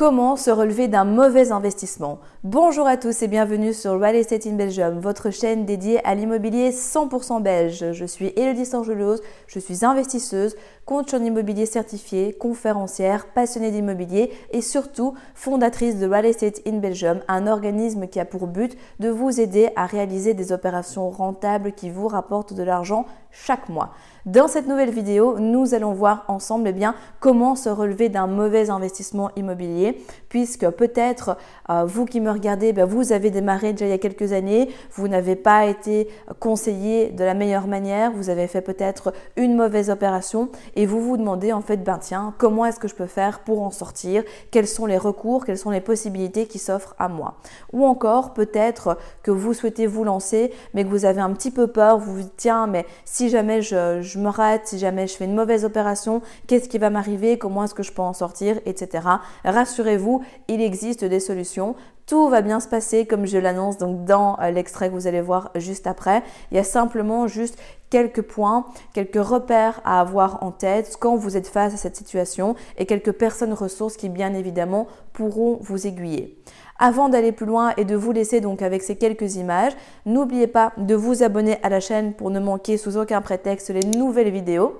Comment se relever d'un mauvais investissement? Bonjour à tous et bienvenue sur Real Estate in Belgium, votre chaîne dédiée à l'immobilier 100% belge. Je suis Elodie Sorgeloos, je suis investisseuse, coach en immobilier certifié, conférencière, passionnée d'immobilier et surtout fondatrice de Real Estate in Belgium, un organisme qui a pour but de vous aider à réaliser des opérations rentables qui vous rapportent de l'argent chaque mois. Dans cette nouvelle vidéo, nous allons voir ensemble comment se relever d'un mauvais investissement immobilier. Puisque peut-être vous qui me regardez, vous avez démarré déjà il y a quelques années, vous n'avez pas été conseillé de la meilleure manière, vous avez fait peut-être une mauvaise opération et vous vous demandez en fait, tiens, comment est-ce que je peux faire pour en sortir? Quels sont les recours? Quelles sont les possibilités qui s'offrent à moi? Ou encore peut-être que vous souhaitez vous lancer mais que vous avez un petit peu peur, vous vous dites, tiens, mais si jamais je me rate, si jamais je fais une mauvaise opération, qu'est-ce qui va m'arriver? Comment est-ce que je peux en sortir? Etc. Rassurez-vous, il existe des solutions. Tout va bien se passer comme je l'annonce donc dans l'extrait que vous allez voir juste après. Il y a simplement juste quelques points, quelques repères à avoir en tête quand vous êtes face à cette situation et quelques personnes ressources qui bien évidemment pourront vous aiguiller. Avant d'aller plus loin et de vous laisser donc avec ces quelques images, n'oubliez pas de vous abonner à la chaîne pour ne manquer sous aucun prétexte les nouvelles vidéos.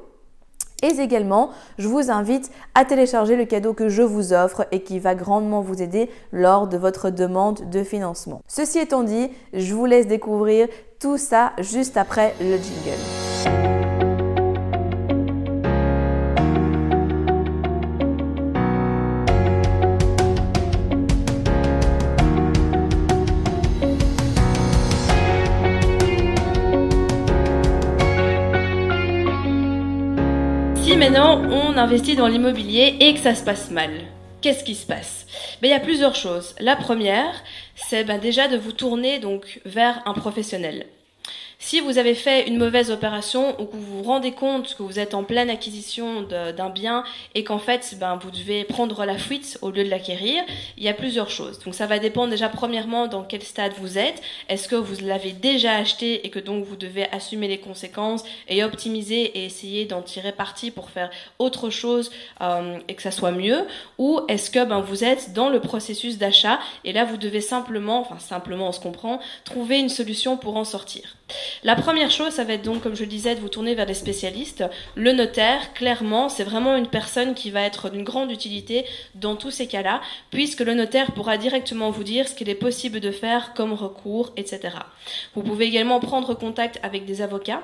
Et également, je vous invite à télécharger le cadeau que je vous offre et qui va grandement vous aider lors de votre demande de financement. Ceci étant dit, je vous laisse découvrir tout ça juste après le jingle. Maintenant, on investit dans l'immobilier et que ça se passe mal. Qu'est-ce qui se passe? Il y a plusieurs choses. La première, c'est déjà de vous tourner donc vers un professionnel. Si vous avez fait une mauvaise opération ou que vous vous rendez compte que vous êtes en pleine acquisition d'un bien et qu'en fait vous devez prendre la fuite au lieu de l'acquérir, il y a plusieurs choses. Donc ça va dépendre déjà premièrement dans quel stade vous êtes. Est-ce que vous l'avez déjà acheté et que donc vous devez assumer les conséquences et optimiser et essayer d'en tirer parti pour faire autre chose et que ça soit mieux? Ou est-ce que vous êtes dans le processus d'achat et là vous devez simplement, on se comprend, trouver une solution pour en sortir? La première chose, ça va être donc, comme je le disais, de vous tourner vers des spécialistes. Le notaire, clairement, c'est vraiment une personne qui va être d'une grande utilité dans tous ces cas-là, puisque le notaire pourra directement vous dire ce qu'il est possible de faire comme recours, etc. Vous pouvez également prendre contact avec des avocats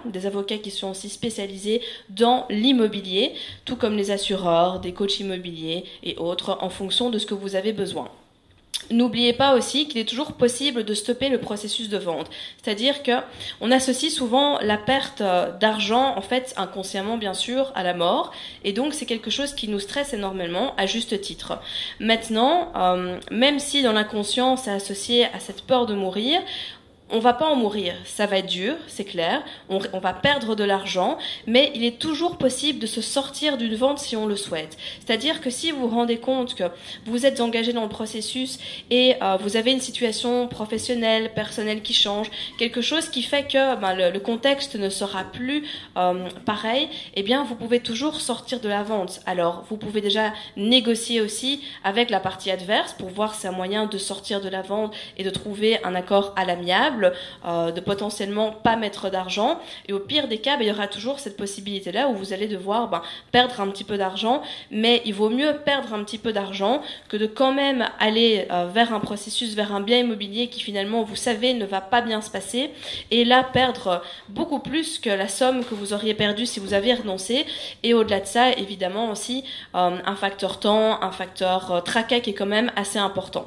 qui sont aussi spécialisés dans l'immobilier, tout comme les assureurs, des coachs immobiliers et autres, en fonction de ce que vous avez besoin. N'oubliez pas aussi qu'il est toujours possible de stopper le processus de vente. C'est-à-dire que on associe souvent la perte d'argent, en fait, inconsciemment bien sûr, à la mort. Et donc c'est quelque chose qui nous stresse énormément, à juste titre. Maintenant, même si dans l'inconscient c'est associé à cette peur de mourir, on va pas en mourir, ça va être dur, c'est clair, on va perdre de l'argent, mais il est toujours possible de se sortir d'une vente si on le souhaite. C'est-à-dire que si vous vous rendez compte que vous êtes engagé dans le processus et vous avez une situation professionnelle, personnelle qui change, quelque chose qui fait que le contexte ne sera plus pareil, eh bien vous pouvez toujours sortir de la vente. Alors vous pouvez déjà négocier aussi avec la partie adverse pour voir si un moyen de sortir de la vente et de trouver un accord à l'amiable, de potentiellement pas mettre d'argent, et au pire des cas il y aura toujours cette possibilité là où vous allez devoir perdre un petit peu d'argent, mais il vaut mieux perdre un petit peu d'argent que de quand même aller vers un processus, vers un bien immobilier qui finalement vous savez ne va pas bien se passer, et là perdre beaucoup plus que la somme que vous auriez perdue si vous aviez renoncé. Et au-delà de ça évidemment aussi un facteur temps, un facteur tracas qui est quand même assez important.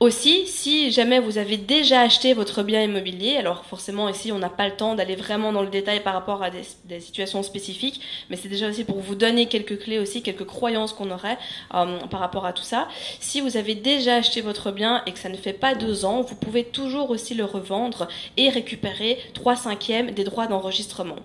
Aussi, si jamais vous avez déjà acheté votre bien immobilier, alors forcément ici on n'a pas le temps d'aller vraiment dans le détail par rapport à des situations spécifiques, mais c'est déjà aussi pour vous donner quelques clés aussi, quelques croyances qu'on aurait par rapport à tout ça. Si vous avez déjà acheté votre bien et que ça ne fait pas 2 ans, vous pouvez toujours aussi le revendre et récupérer 3/5 des droits d'enregistrement.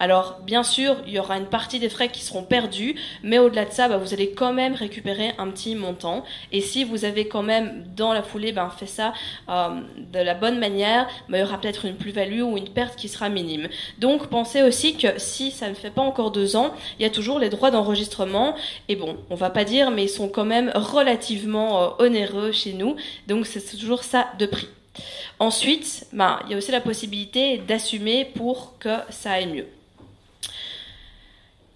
Alors bien sûr, il y aura une partie des frais qui seront perdus, mais au-delà de ça, vous allez quand même récupérer un petit montant. Et si vous avez quand même dans la foulée, ben, fais ça de la bonne manière, mais il y aura peut-être une plus-value ou une perte qui sera minime. Donc, pensez aussi que si ça ne fait pas encore 2 ans, il y a toujours les droits d'enregistrement. Et bon, on va pas dire, mais ils sont quand même relativement onéreux chez nous. Donc, c'est toujours ça de prix. Ensuite, ben, il y a aussi la possibilité d'assumer pour que ça aille mieux.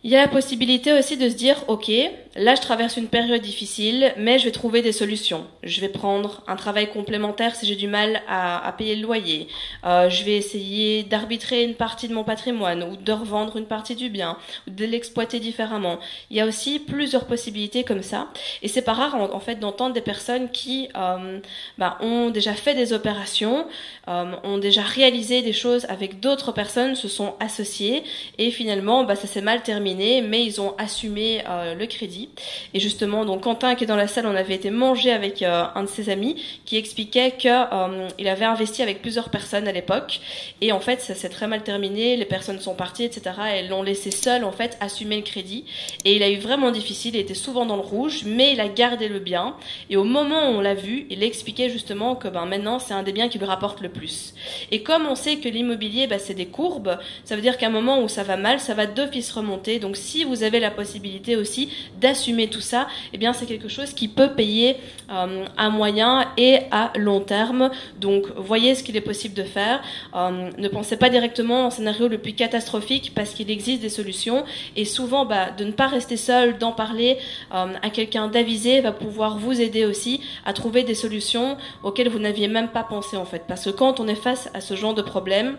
Il y a la possibilité aussi de se dire, ok, là je traverse une période difficile, mais je vais trouver des solutions. Je vais prendre un travail complémentaire si j'ai du mal à payer le loyer. Je vais essayer d'arbitrer une partie de mon patrimoine ou de revendre une partie du bien ou de l'exploiter différemment. Il y a aussi plusieurs possibilités comme ça. Et c'est pas rare en fait d'entendre des personnes qui ont déjà fait des opérations, ont déjà réalisé des choses avec d'autres personnes, se sont associées et finalement ça s'est mal terminé. Mais ils ont assumé le crédit. Et justement, donc Quentin qui est dans la salle, on avait été manger avec un de ses amis qui expliquait que il avait investi avec plusieurs personnes à l'époque. Et en fait, ça s'est très mal terminé. Les personnes sont parties, etc. Et l'ont laissé seul en fait assumer le crédit. Et il a eu vraiment difficile. Il était souvent dans le rouge, mais il a gardé le bien. Et au moment où on l'a vu, il expliquait justement que maintenant, c'est un des biens qui lui rapporte le plus. Et comme on sait que l'immobilier, c'est des courbes, ça veut dire qu'à un moment où ça va mal, ça va d'office remonter. Donc si vous avez la possibilité aussi d'assumer tout ça, eh bien c'est quelque chose qui peut payer à moyen et à long terme. Donc voyez ce qu'il est possible de faire. Ne pensez pas directement au scénario le plus catastrophique parce qu'il existe des solutions. Et souvent, de ne pas rester seul, d'en parler à quelqu'un d'avisé va pouvoir vous aider aussi à trouver des solutions auxquelles vous n'aviez même pas pensé en fait. Parce que quand on est face à ce genre de problème,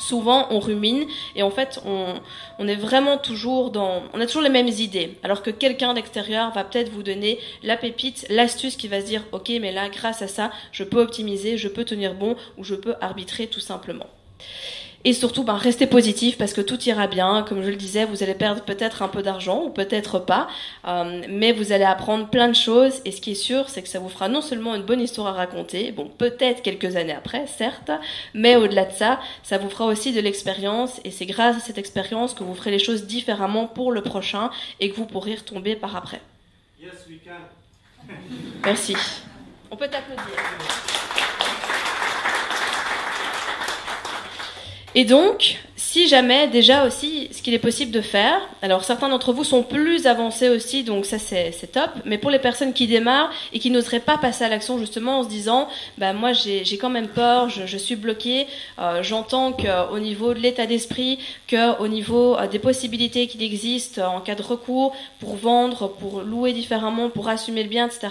souvent, on rumine et en fait, on est vraiment toujours on a toujours les mêmes idées. Alors que quelqu'un d'extérieur va peut-être vous donner la pépite, l'astuce qui va se dire « Ok, mais là, grâce à ça, je peux optimiser, je peux tenir bon ou je peux arbitrer tout simplement. » Et surtout, restez positif parce que tout ira bien. Comme je le disais, vous allez perdre peut-être un peu d'argent ou peut-être pas, mais vous allez apprendre plein de choses. Et ce qui est sûr, c'est que ça vous fera non seulement une bonne histoire à raconter, bon, peut-être quelques années après, certes, mais au-delà de ça, ça vous fera aussi de l'expérience. Et c'est grâce à cette expérience que vous ferez les choses différemment pour le prochain et que vous pourrez retomber par après. Yes, we can. Merci. On peut t'applaudir. Et donc, si jamais, déjà aussi, ce qu'il est possible de faire, alors certains d'entre vous sont plus avancés aussi, donc ça c'est top, mais pour les personnes qui démarrent et qui n'oseraient pas passer à l'action justement en se disant « moi j'ai quand même peur, je suis bloqué, j'entends qu'au niveau de l'état d'esprit, qu'au niveau des possibilités qu'il existe en cas de recours pour vendre, pour louer différemment, pour assumer le bien, etc.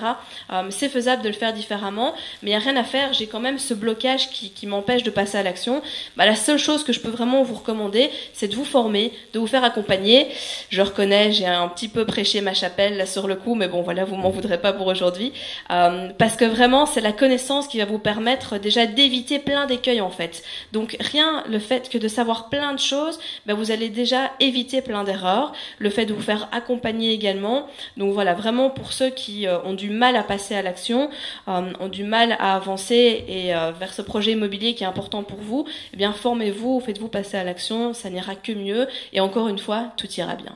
C'est faisable de le faire différemment, mais il n'y a rien à faire, j'ai quand même ce blocage qui m'empêche de passer à l'action. La seule chose que je peux vraiment vous recommander, c'est de vous former, de vous faire accompagner. Je reconnais, j'ai un petit peu prêché ma chapelle là sur le coup, mais bon voilà, vous m'en voudrez pas pour aujourd'hui, parce que vraiment c'est la connaissance qui va vous permettre déjà d'éviter plein d'écueils en fait. Donc rien, le fait que de savoir plein de choses, vous allez déjà éviter plein d'erreurs, le fait de vous faire accompagner également. Donc voilà, vraiment pour ceux qui ont du mal à passer à l'action, ont du mal à avancer et vers ce projet immobilier qui est important pour vous, eh bien formez-vous. Faites-vous passer à l'action, ça n'ira que mieux et encore une fois, tout ira bien.